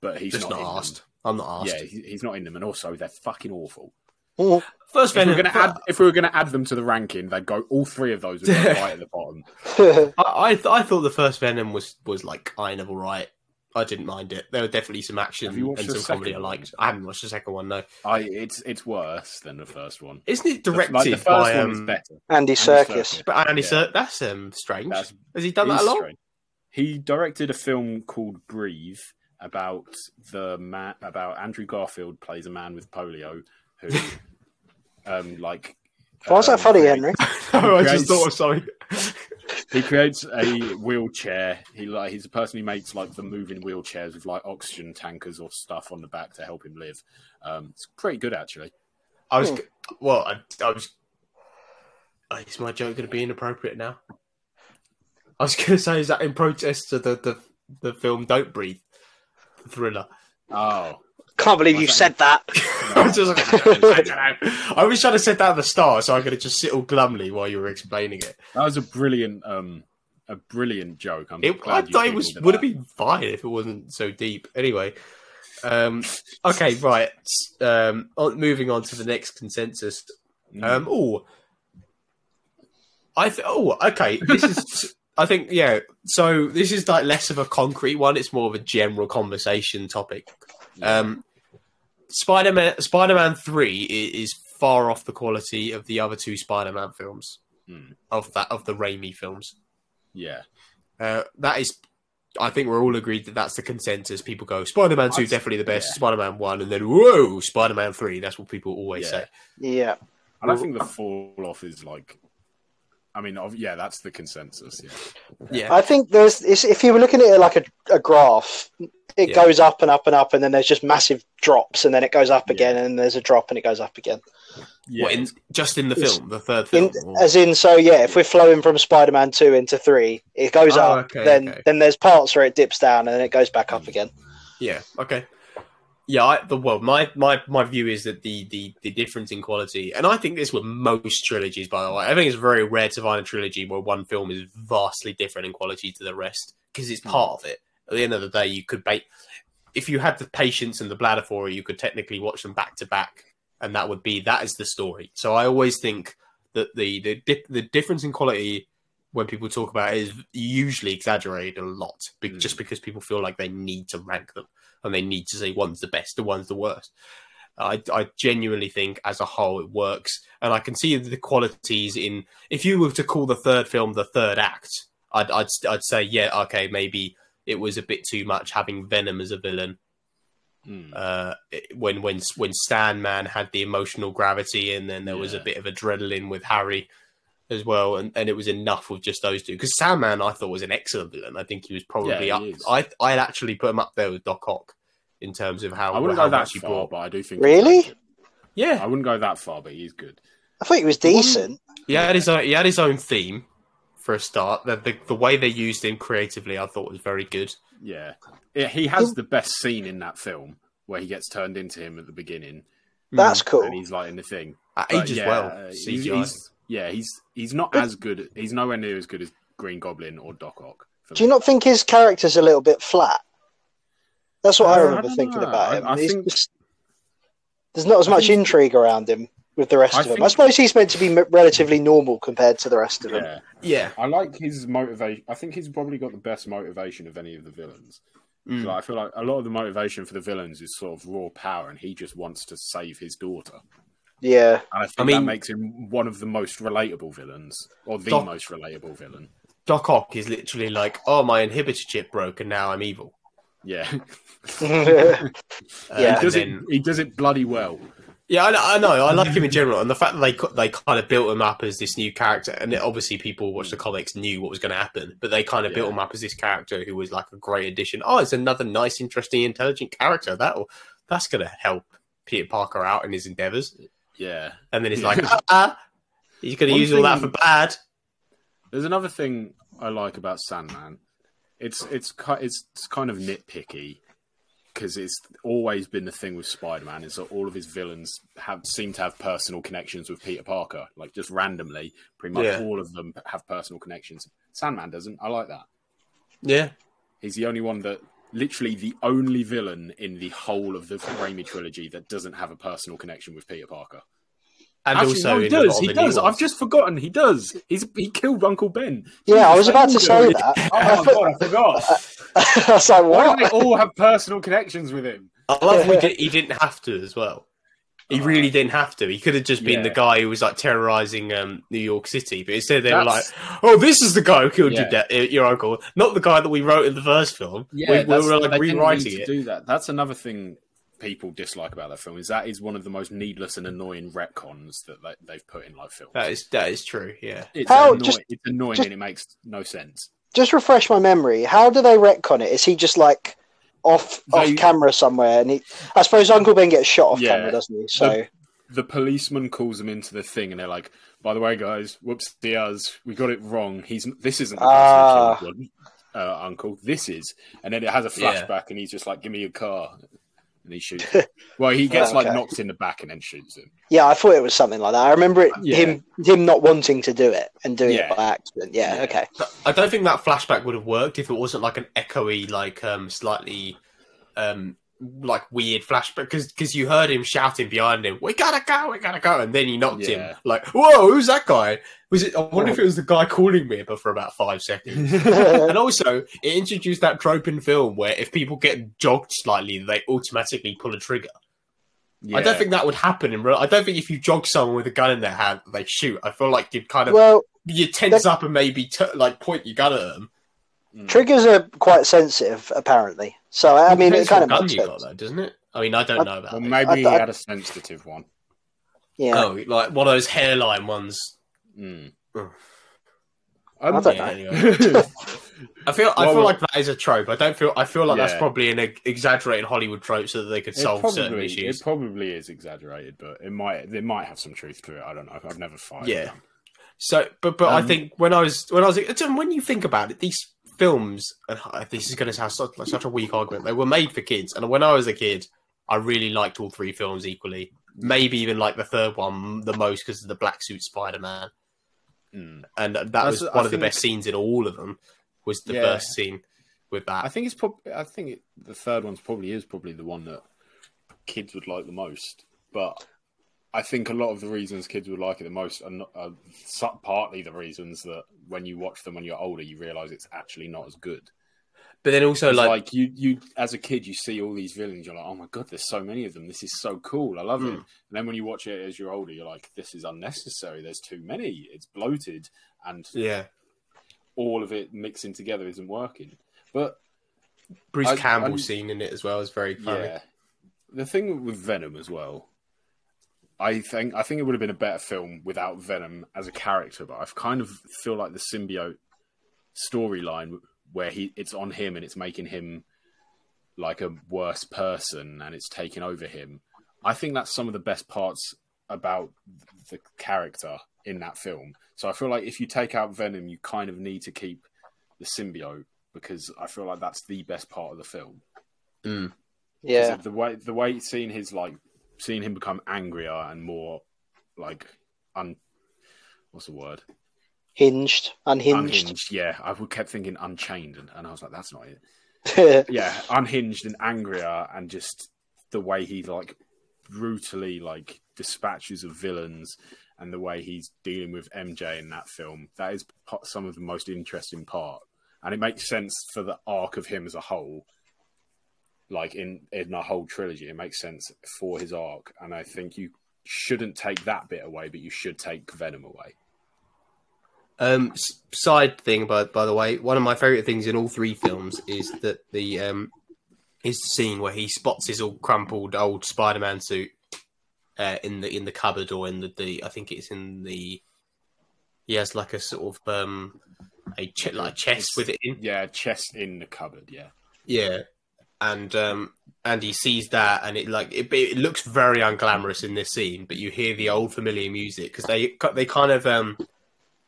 but he's just not, not asked. I'm not asked. Yeah, he, he's not in them, and also they're fucking awful. Or, First, if, Venom, we were gonna add, if we were going to add them to the ranking, they'd go. All three of those would go right at the bottom. I I, th- I thought the first Venom was, was like kind of all right. I didn't mind it. There were definitely some action and some comedy I liked. I haven't watched the second one though. I it's it's worse than the first one, isn't it? Directed the, like, the first by one um, is better. Andy Serkis, but Andy yeah. Serkis. That's um strange. That's, Has he done that a lot? Strange. He directed a film called Breathe about the man about Andrew Garfield plays a man with polio. Who, um, like? Why um, is that funny, Henry? No, I creates, just thought of something. He creates a wheelchair. He like he's a person who makes like the moving wheelchairs with like oxygen tankers or stuff on the back to help him live. Um, it's pretty good actually. I was hmm. well. I, I was. Is my joke going to be inappropriate now? I was going to say, is that in protest to the the, the film Don't Breathe, the thriller? Oh. Can't believe you said that. No. I, was just like, I, I wish I'd have said that at the start, so I could have just sit all glumly while you were explaining it. That was a brilliant, um, a brilliant joke. I'm it, glad I thought it was, would have been fine if it wasn't so deep. Anyway, um, okay, right. Um, moving on to the next consensus. Um, oh, I th- oh, okay. This is. I think, yeah, so this is like less of a concrete one. It's more of a general conversation topic. Um, Spider-Man Spider-Man three is far off the quality of the other two Spider-Man films, mm. of that of the Raimi films. Yeah. Uh, that is, I think we're all agreed that that's the consensus. People go, Spider-Man two, I'd, definitely the best, yeah. Spider-Man one, and then, whoa, Spider-Man three. That's what people always yeah. say. Yeah. And I think the fall off is like... I mean, yeah, that's the consensus. Yeah, yeah. I think there's. If you were looking at it like a, a graph, it yeah. goes up and up and up, and then there's just massive drops, and then it goes up again, yeah. and there's a drop, and it goes up again. Yeah, what, in, just in the film, it's, the third film, in, as in. So yeah, if we're flowing from Spider-Man two into three, it goes oh, up. Okay, then okay. then there's parts where it dips down, and then it goes back up again. Yeah. Okay. Yeah, I, the well, my, my, my view is that the, the, the difference in quality, and I think this with most trilogies, by the way, I think it's very rare to find a trilogy where one film is vastly different in quality to the rest, because it's part of it. At the end of the day, you could bait, if you had the patience and the bladder for it, you could technically watch them back to back, and that would be that is the story. So I always think that the the di- the difference in quality when people talk about it is usually exaggerated a lot, be- mm. just because people feel like they need to rank them. And they need to say one's the best, the one's the worst. I, I genuinely think, as a whole, it works. And I can see the qualities in... If you were to call the third film the third act, I'd, I'd, I'd say, yeah, okay, maybe it was a bit too much having Venom as a villain. Mm. Uh, it, when when when Sandman had the emotional gravity, and then there yeah. was a bit of adrenaline with Harry as well, and, and it was enough with just those two. Because Sandman, I thought, was an excellent villain. I think he was probably yeah, he up. I I'd actually put him up there with Doc Ock in terms of how I wouldn't how go that far, brought. But I do think really, yeah, I wouldn't go that far, but he's good. I thought he was decent. He had his own, he had his own theme for a start. The, the the way they used him creatively, I thought, was very good. Yeah, it, he has the best scene in that film where he gets turned into him at the beginning. That's cool. And he's like in the thing. Ages yeah, well. He's, he's, yeah, he's he's not as good. He's nowhere near as good as Green Goblin or Doc Ock. Do you me. not think his character's a little bit flat? That's what uh, I remember I thinking know. about him. I, I think... just, there's not as I much think... intrigue around him. With the rest I of think... him, I suppose he's meant to be m- relatively normal compared to the rest of yeah. them. Yeah, I like his motivation. I think he's probably got the best motivation of any of the villains. Mm. So I feel like a lot of the motivation for the villains is sort of raw power, and he just wants to save his daughter. Yeah, and I think I mean, that makes him one of the most relatable villains, or the Doc, most relatable villain. Doc Ock is literally like, "Oh, my inhibitor chip broke, and now I'm evil." Yeah, yeah, uh, he does then... it. He does it bloody well. Yeah, I, I know. I like him in general, and the fact that they they kind of built him up as this new character, and it, obviously people who watched the comics knew what was going to happen, but they kind of yeah. built him up as this character who was like a great addition. Oh, it's another nice, interesting, intelligent character. That'll that's going to help Peter Parker out in his endeavors. Yeah, and then he's like, ah, ah, he's going to use all that for bad. There's another thing I like about Sandman. It's it's it's, it's kind of nitpicky. Because it's always been the thing with Spider-Man is that all of his villains have seem to have personal connections with Peter Parker, like just randomly. Pretty much yeah. all of them have personal connections. Sandman doesn't. I like that. Yeah, he's the only one that, literally, the only villain in the whole of the Raimi trilogy that doesn't have a personal connection with Peter Parker. And Actually, also, no, he does. He does. I've just forgotten. He does. He's he killed Uncle Ben. Yeah, I was about to say that. Oh my god, I forgot. I was like, why do they all have personal connections with him? I love yeah. he, did, he didn't have to as well. He really didn't have to. He could have just been yeah. the guy who was like terrorizing um, New York City, but instead they that's... were like, "Oh, this is the guy who killed yeah. your, de- your uncle, not the guy that we wrote in the first film." Yeah, we, we were like rewriting it. To do that. That's another thing people dislike about that film is that is one of the most needless and annoying retcons that they, they've put in live films. That is that is true. Yeah, it's how, annoying, just, it's annoying just, and it makes no sense. Just refresh my memory. How do they retcon it? Is he just like off they, off camera somewhere? And he, I suppose Uncle Ben gets shot off yeah, camera, doesn't he? So the, the policeman calls him into the thing, and they're like, "By the way, guys, whoops, Diaz, we got it wrong. He's this isn't the uh, person who uh, Uncle. This is." And then it has a flashback, yeah. and he's just like, "Give me your car." And he shoots him. Well, he gets oh, okay. like knocked in the back and then shoots him. Yeah, I thought it was something like that. I remember it, yeah. him him not wanting to do it and doing yeah. it by accident. Yeah, yeah, okay. I don't think that flashback would have worked if it wasn't like an echoey, like um, slightly um, like weird flashback because you heard him shouting behind him, "We gotta go, we gotta go," and then you knocked yeah. him. Like, whoa, who's that guy? Was it? I wonder oh. if it was the guy calling me, but for about five seconds. And also, it introduced that trope in film where if people get jogged slightly, they automatically pull a trigger. Yeah. I don't think that would happen in real. I don't think if you jog someone with a gun in their hand, they shoot. I feel like you'd kind of well, you tense that... up and maybe t- like point your gun at them. Mm. Triggers are quite sensitive, apparently. So I mean, it, it kind of gun makes you sense. Got, though, doesn't it? I mean, I don't I, know about. Well, it. maybe I, he I, had a sensitive one. Yeah. Oh, like one of those hairline ones. Mm. Um, I don't yeah, know. Anyway. I feel I well, feel like that is a trope. I don't feel I feel like yeah. that's probably an exaggerated Hollywood trope so that they could it solve probably, certain issues. It probably is exaggerated, but it might it might have some truth to it. I don't know. I've never fired. Yeah. Them. So, but but um, I think when I was when I was when you think about it, these films and this is going to sound such, like, such a weak argument. They were made for kids, and when I was a kid, I really liked all three films equally. Maybe even like the third one the most because of the black suit Spider-Man. Mm. And that That's, was one I of think, the best scenes in all of them. Was the yeah. first scene with that? I think it's probably. I think it, the third one's probably is probably the one that kids would like the most. But I think a lot of the reasons kids would like it the most are, not, are partly the reasons that when you watch them when you're older, you realise it's actually not as good. But then also, like, like you, you as a kid, you see all these villains. You're like, oh my god, there's so many of them. This is so cool. I love mm. it. And then when you watch it as you're older, you're like, this is unnecessary. There's too many. It's bloated, and yeah, all of it mixing together isn't working. But Bruce I, Campbell's I, scene in it as well is very funny. Yeah, The thing with Venom as well, I think I think it would have been a better film without Venom as a character, but I kind of feel like the symbiote storyline where he it's on him and it's making him like a worse person and it's taking over him. I think that's some of the best parts about the character in that film. So I feel like if you take out Venom, you kind of need to keep the symbiote because I feel like that's the best part of the film. Mm. Yeah. The way the way seeing his like seeing him become angrier and more like un what's the word? Hinged. Unhinged. Unhinged, yeah. I kept thinking unchained and, and I was like, that's not it. Yeah, unhinged and angrier and just the way he like brutally like dispatches of villains and the way he's dealing with M J in that film, that is some of the most interesting part. And it makes sense for the arc of him as a whole. Like in, in a whole trilogy, it makes sense for his arc. And I think you shouldn't take that bit away, but you should take Venom away. Um, side thing, by, by the way, one of my favourite things in all three films is that the um, is the scene where he spots his all crumpled old Spider-Man suit uh, in the in the cupboard or in the, the I think it's in the he has like a sort of um a ch- like a chest with it in yeah chest in the cupboard yeah yeah. And um, and he sees that, and it like it, it looks very unglamorous in this scene. But you hear the old familiar music because they they kind of um,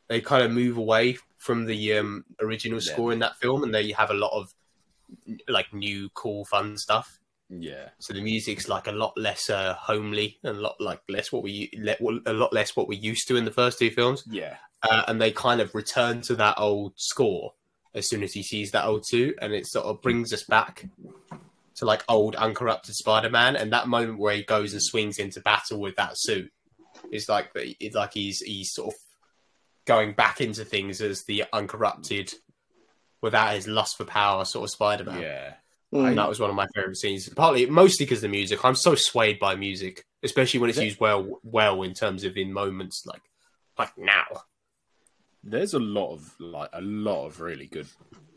they kind of move away from the um, original score yeah. in that film, and they have a lot of like new, cool, fun stuff. Yeah. So the music's like a lot less uh, homely and a lot like less what we a lot less what we used to in the first two films. Yeah. Uh, and they kind of return to that old score as soon as he sees that old suit, and it sort of brings us back to like old uncorrupted Spider-Man, and that moment where he goes and swings into battle with that suit is like it's like he's he's sort of going back into things as the uncorrupted, without his lust for power, sort of Spider-Man. Yeah, mm. and that was one of my favorite scenes. Partly, mostly because of the music. I'm so swayed by music, especially when it's used well, well in terms of in moments like like now. There's a lot of like a lot of really good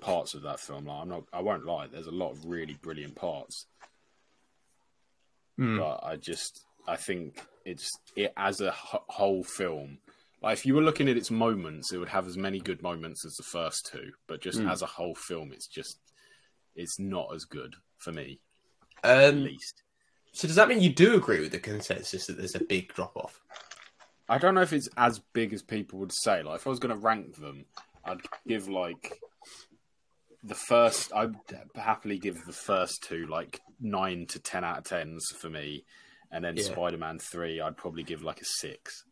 parts of that film. Like, I'm not, I won't lie. There's a lot of really brilliant parts, mm. but I just, I think it's it as a whole film. Like if you were looking at its moments, it would have as many good moments as the first two. But just mm. as a whole film, it's just, it's not as good for me, um, at least. So does that mean you do agree with the consensus that there's a big drop off? I don't know if it's as big as people would say. Like, if I was going to rank them, I'd give, like, the first... I'd happily give the first two, like, nine to ten out of tens for me. And then yeah. Spider-Man three, I'd probably give, like, a six.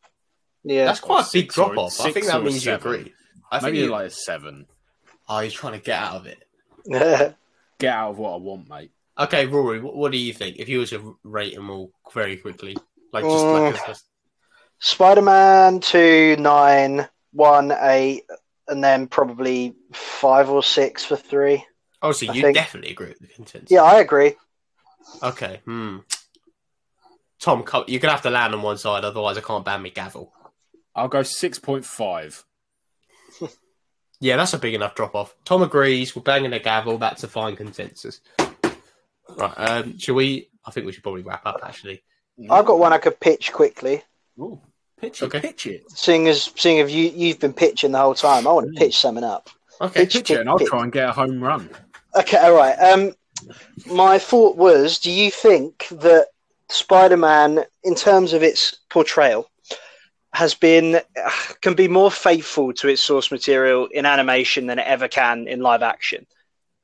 Yeah. That's quite or a big drop-off. I think that means you agree. I Maybe, think you... like, a seven. Oh, you're trying to get out of it. Get out of what I want, mate. Okay, Rory, what do you think? If you were to rate them all very quickly. Like, just mm. like... A, Spider-Man two, nine, one, eight, and then probably five or six for three. Oh, so I you think. Definitely agree with the content. Yeah, I agree. Okay. Hmm. Tom, you're going to have to land on one side, otherwise I can't ban me gavel. I'll go six point five. Yeah, that's a big enough drop-off. Tom agrees. We're banging a gavel. That's a fine consensus. Right. Um, should we... I think we should probably wrap up, actually. I've got one I could pitch quickly. Ooh. Pitch it, okay. pitch it. Seeing as seeing if you you've been pitching the whole time, I want to pitch something up. Okay, pitch, pitch it, and I'll pitch. try and get a home run. Okay, all right. Um, my thought was: do you think that Spider-Man, in terms of its portrayal, has been can be more faithful to its source material in animation than it ever can in live action?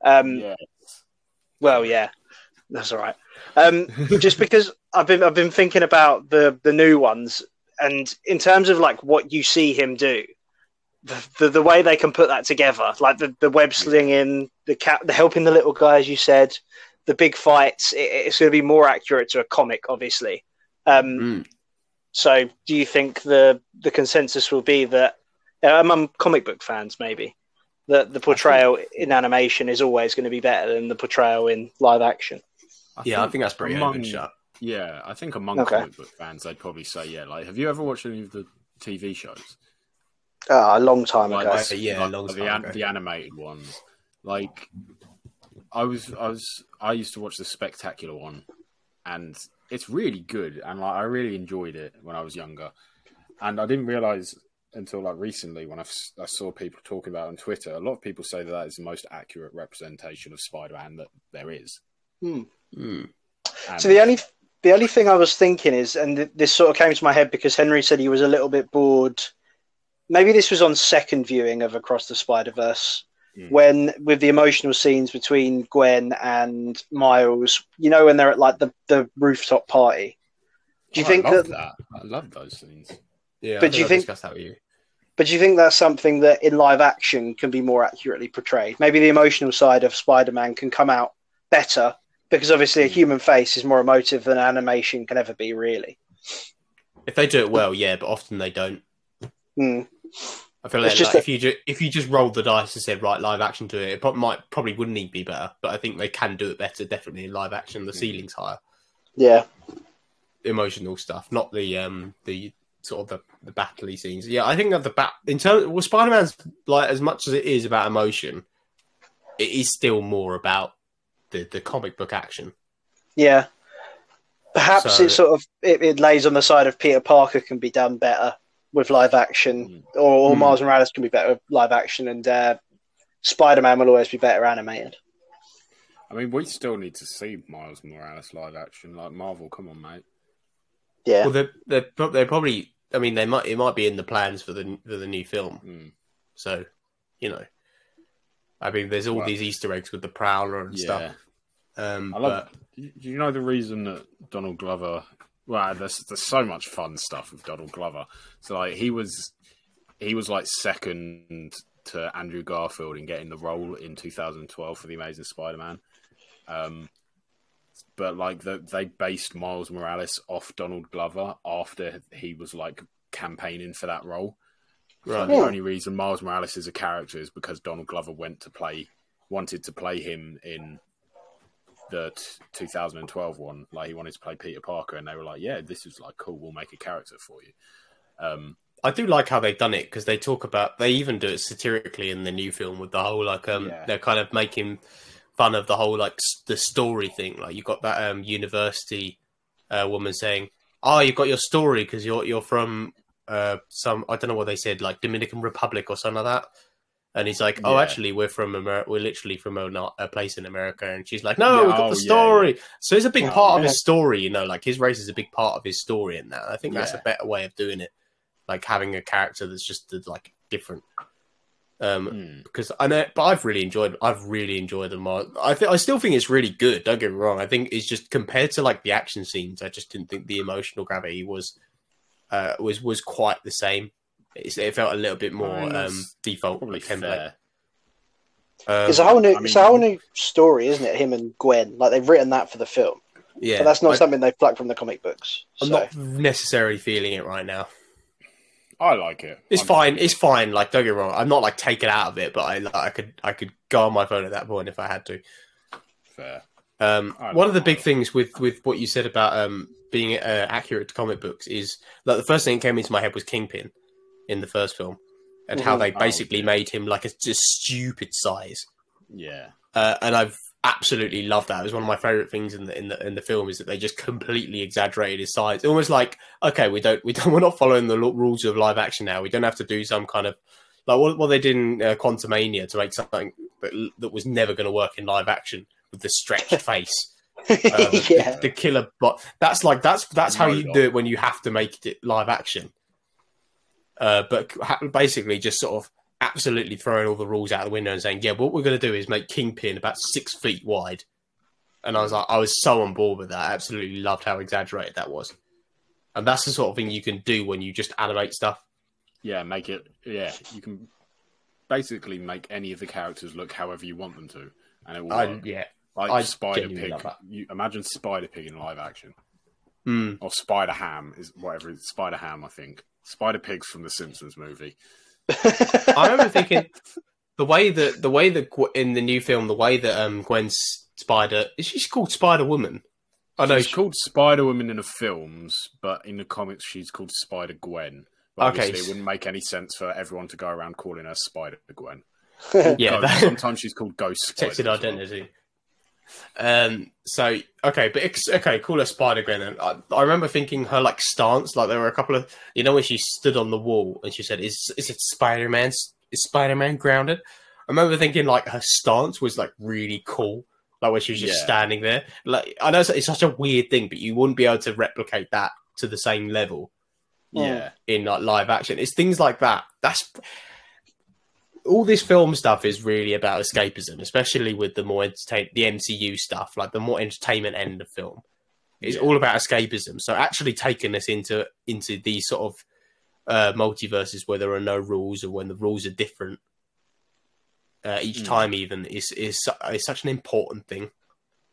Um, yeah. Well, yeah, that's all right. Um, just because I've been I've been thinking about the the new ones. And in terms of like what you see him do, the, the, the way they can put that together, like the, the web slinging, the, cap, the helping the little guy, as you said, the big fights, it, it's going to be more accurate to a comic, obviously. Um, mm. So do you think the, the consensus will be that, uh, among comic book fans maybe, that the portrayal think... in animation is always going to be better than the portrayal in live action? I yeah, think I think that's pretty among... open shot. Yeah, I think among okay. comic book fans, they'd probably say, yeah, like, have you ever watched any of the T V shows? Uh, a long time like, ago. This, yeah, like, a long time the, ago. The animated ones. Like, I was, I was, I used to watch the Spectacular one, and it's really good. And like, I really enjoyed it when I was younger, and I didn't realize until like recently when I, f- I saw people talking about it on Twitter. A lot of people say that that is the most accurate representation of Spider-Man that there is. Hmm. Mm. So the only the only thing I was thinking is, and th- this sort of came to my head because Henry said he was a little bit bored. Maybe this was on second viewing of Across the Spider-Verse, mm. when with the emotional scenes between Gwen and Miles, you know, when they're at like the, the rooftop party. Do you oh, think I love that... that? I love those scenes. Yeah, but do you think discuss that with you? But do you think that's something that in live action can be more accurately portrayed? Maybe the emotional side of Spider-Man can come out better because obviously a human face is more emotive than animation can ever be, really. If they do it well, yeah, but often they don't. Mm. I feel like, like a... if you ju- if you just rolled the dice and said right, live action do it, it probably might probably wouldn't even be better. But I think they can do it better, definitely in live action. The ceiling's higher. Yeah. Emotional stuff, not the um the. sort of the, the battle-y scenes. Yeah, I think that the bat in terms well Spider-Man's like as much as it is about emotion, it is still more about the, the comic book action. Yeah. Perhaps so, it sort of it, it lays on the side of Peter Parker can be done better with live action mm. or, or mm. Miles Morales can be better with live action and uh, Spider-Man will always be better animated. I mean, we still need to see Miles Morales live action. Like Marvel, come on, mate. Yeah. Well, they're, they're, they're probably. I mean, they might. It might be in the plans for the for the new film. Mm. So, you know, I mean, there's all well, these Easter eggs with the Prowler and yeah. stuff. Um, I love. Do you know the reason that Donald Glover? Well, there's there's so much fun stuff with Donald Glover. So, like, he was he was like second to Andrew Garfield in getting the role in two thousand twelve for The Amazing Spider-Man. Um, But like the, they based Miles Morales off Donald Glover after he was like campaigning for that role. Right. So yeah. The only reason Miles Morales is a character is because Donald Glover went to play, wanted to play him in the t- twenty twelve one. Like he wanted to play Peter Parker, and they were like, "Yeah, this is like cool. We'll make a character for you." Um, I do like how they've done it because they talk about they even do it satirically in the new film with the whole like um yeah. they're kind of making fun of the whole like the story thing. Like you got that um university uh woman saying, "Oh, you've got your story because you're you're from uh some I don't know what they said, like Dominican Republic or something like that." And he's like, "Oh, yeah. actually, we're from America. We're literally from a, a place in America." And she's like, "No, yeah, we've got oh, the story." Yeah, yeah. So it's a big oh, part yeah. of his story, you know. Like his race is a big part of his story in that. I think that's yeah. a better way of doing it, like having a character that's just like different. Um, mm. because I know, but I've really enjoyed, I've really enjoyed the Miles. I think I still think it's really good. Don't get me wrong. I think it's just compared to like the action scenes, I just didn't think the emotional gravity was, uh, was was quite the same. It's, it felt a little bit more I mean, um default. Probably fair. Um, it's a whole new, I mean, it's a whole new story, isn't it? Him and Gwen, like they've written that for the film. Yeah, but that's not I, something they've plucked from the comic books. So. I'm not necessarily feeling it right now. I like it. It's I'm fine. It's fine. Like, don't get me wrong. I'm not like taken out of it, but I, like, I could, I could go on my phone at that point if I had to. Fair. Um, one of the big things with, with what you said about um, being uh, accurate to comic books is like the first thing that came into my head was Kingpin in the first film, and mm-hmm. how they basically oh, yeah. made him like a just stupid size. Yeah. Uh, and I've absolutely loved that. It was one of my favorite things in the in the in the film is that they just completely exaggerated his size. Almost like, okay, we don't we don't we're not following the rules of live action now. We don't have to do some kind of like what, what they did in uh, Quantumania to make something that, that was never going to work in live action with the stretched face, uh, the, yeah. the, the killer. But that's like that's that's how you do it when you have to make it live action. Uh, but basically, just sort of. Absolutely throwing all the rules out the window and saying, yeah, what we're going to do is make Kingpin about six feet wide. And I was like, I was so on board with that. I absolutely loved how exaggerated that was. And that's the sort of thing you can do when you just animate stuff. Yeah, make it, yeah, you can basically make any of the characters look however you want them to. And it will I, work. Yeah. Like I Spider Pig. You imagine Spider Pig in live action. Mm. Or Spider-Ham, is whatever it's Spider-Ham, I think. Spider Pig's from the Simpsons movie. I remember thinking the way that the way that in the new film the way that um, Gwen's Spider is she's called Spider Woman. I know she's she... called Spider Woman in the films, but in the comics she's called Spider Gwen. Okay, it wouldn't make any sense for everyone to go around calling her Spider Gwen. Yeah, that... sometimes she's called Ghost Spider. Protected identity. Well. Um, so okay, but ex- okay, call her Spider Gwen. I, I remember thinking her like stance, like there were a couple of, you know, when she stood on the wall and she said, "Is is it Spider-Man? Is Spider-Man grounded?" I remember thinking like her stance was like really cool, like where she was just yeah. standing there. Like I know it's, it's such a weird thing, but you wouldn't be able to replicate that to the same level. Yeah, in like live action, it's things like that. That's all this film stuff is really about escapism, especially with the more entertain the M C U stuff, like the more entertainment end of film. It's yeah. all about escapism. So actually taking us into into these sort of uh, multiverses where there are no rules, or when the rules are different uh, each mm. time, even is is is such an important thing.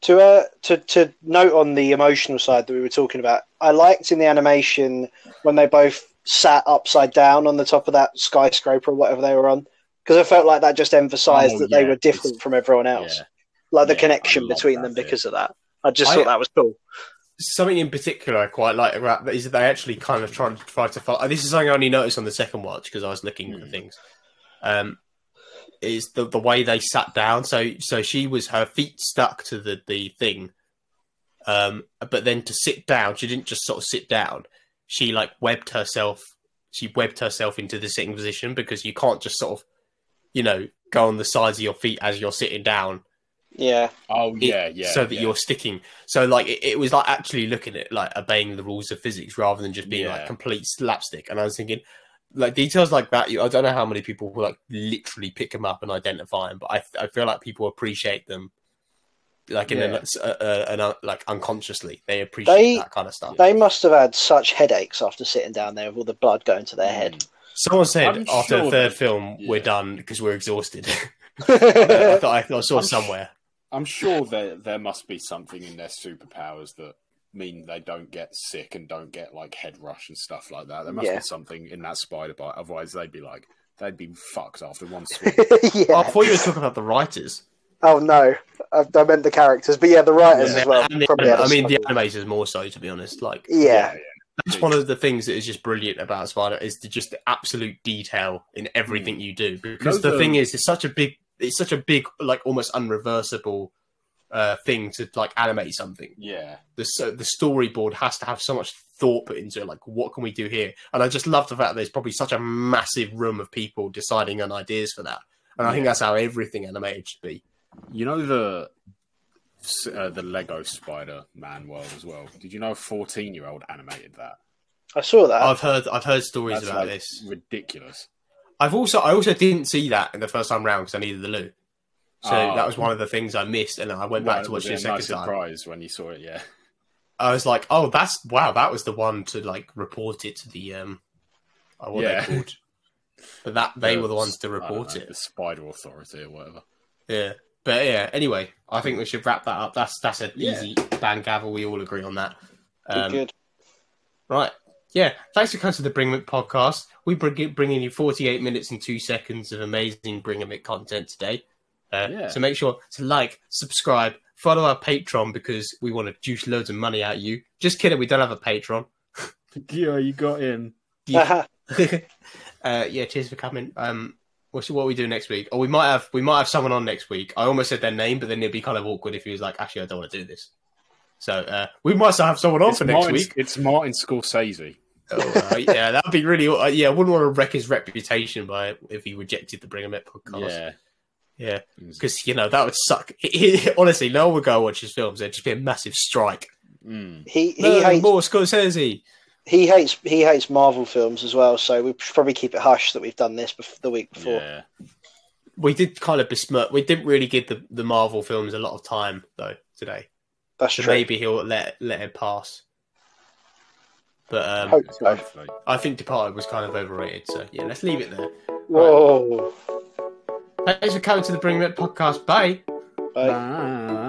To uh, to to note on the emotional side that we were talking about, I liked in the animation when they both sat upside down on the top of that skyscraper or whatever they were on, because I felt like that just emphasised oh, that yeah, they were different from everyone else, yeah. like the yeah, connection between them bit. because of that. I just I, thought that was cool. Something in particular I quite like about that is that they actually kind of try to try to follow. This is something I only noticed on the second watch because I was looking mm. for things. Um. Is the, the way they sat down. So so she was, her feet stuck to the, the thing. Um, but then to sit down, she didn't just sort of sit down. She like webbed herself. She webbed herself into the sitting position because you can't just sort of, you know, go on the sides of your feet as you're sitting down. Yeah. Oh, yeah, yeah. So that yeah. you're sticking. So like it, it was like actually looking at like obeying the rules of physics rather than just being yeah. like complete slapstick. And I was thinking... Like details like that, I don't know how many people will like literally pick them up and identify them, but I, I feel like people appreciate them, like in yeah. a, a, a, a, like unconsciously they appreciate they, that kind of stuff. They must have had such headaches after sitting down there with all the blood going to their head. Someone said I'm after sure the third that, film yeah. we're done because we're exhausted. I, thought, I thought I saw I'm somewhere. Sh- I'm sure there there must be something in their superpowers that mean they don't get sick and don't get like head rush and stuff like that. There must yeah. be something in that spider bite, otherwise they'd be like they'd be fucked after one swing. yeah. oh, I thought you were talking about the writers. Oh no, I, I meant the characters, but yeah, the writers yeah. as well. The, I mean, the animators more so, to be honest. Like, yeah, yeah, yeah. that's one of the things that is just brilliant about Spider is the, just the absolute detail in everything mm. you do. Because no, the no. thing is, it's such a big, it's such a big, like almost unreversible. Uh, thing to like animate something. Yeah, the so the storyboard has to have so much thought put into it. Like, what can we do here? And I just love the fact that there's probably such a massive room of people deciding on ideas for that. And yeah. I think that's how everything animated should be. You know the uh, the Lego Spider-Man world as well. Did you know a fourteen-year-old animated that? I saw that. I've heard I've heard stories that's about like this. Ridiculous. I've also I also didn't see that in the first time round because I needed the loo. So oh. that was one of the things I missed, and I went well, back to watch it a second nice time. Surprise when you saw it, yeah. I was like, "Oh, that's wow! That was the one to like report it to the um, oh, what yeah. they called, but that they the, were the ones to report know, it, the Spider Authority or whatever." Yeah, but yeah. Anyway, I think we should wrap that up. That's that's an yeah. easy bang gavel. We all agree on that. Um, good. Right. Yeah. Thanks for coming to the Bring a Met podcast. We bring bringing you forty-eight minutes and two seconds of amazing Bring a Met content today. Uh, yeah. So make sure to like, subscribe, follow our Patreon because we want to juice loads of money out of you. Just kidding, we don't have a Patreon. yeah, you got in. Yeah. uh, yeah, cheers for coming. Um, what's what we do next week? Or oh, we might have we might have someone on next week. I almost said their name, but then it'd be kind of awkward if he was like, actually, I don't want to do this. So uh, we might still have someone on it's for Martin, next week. It's Martin Scorsese. oh, uh, yeah, that'd be really. Uh, yeah, I wouldn't want to wreck his reputation by if he rejected the Bring a Met podcast. Yeah. Yeah, because, you know, that would suck. He, he, honestly, no one would go watch his films. There'd just be a massive strike. Mm. He, he no, hates, more Scorsese. He hates he hates Marvel films as well, so we should probably keep it hush that we've done this bef- the week before. Yeah. We did kind of besmirch. We didn't really give the, the Marvel films a lot of time, though, today. That's so true. Maybe he'll let, let it pass. But um, Hope so. Hopefully. I think Departed was kind of overrated, so, yeah, let's leave it there. Whoa. Right. Thanks for coming to the Bring a Met podcast. Bye. Bye. Bye.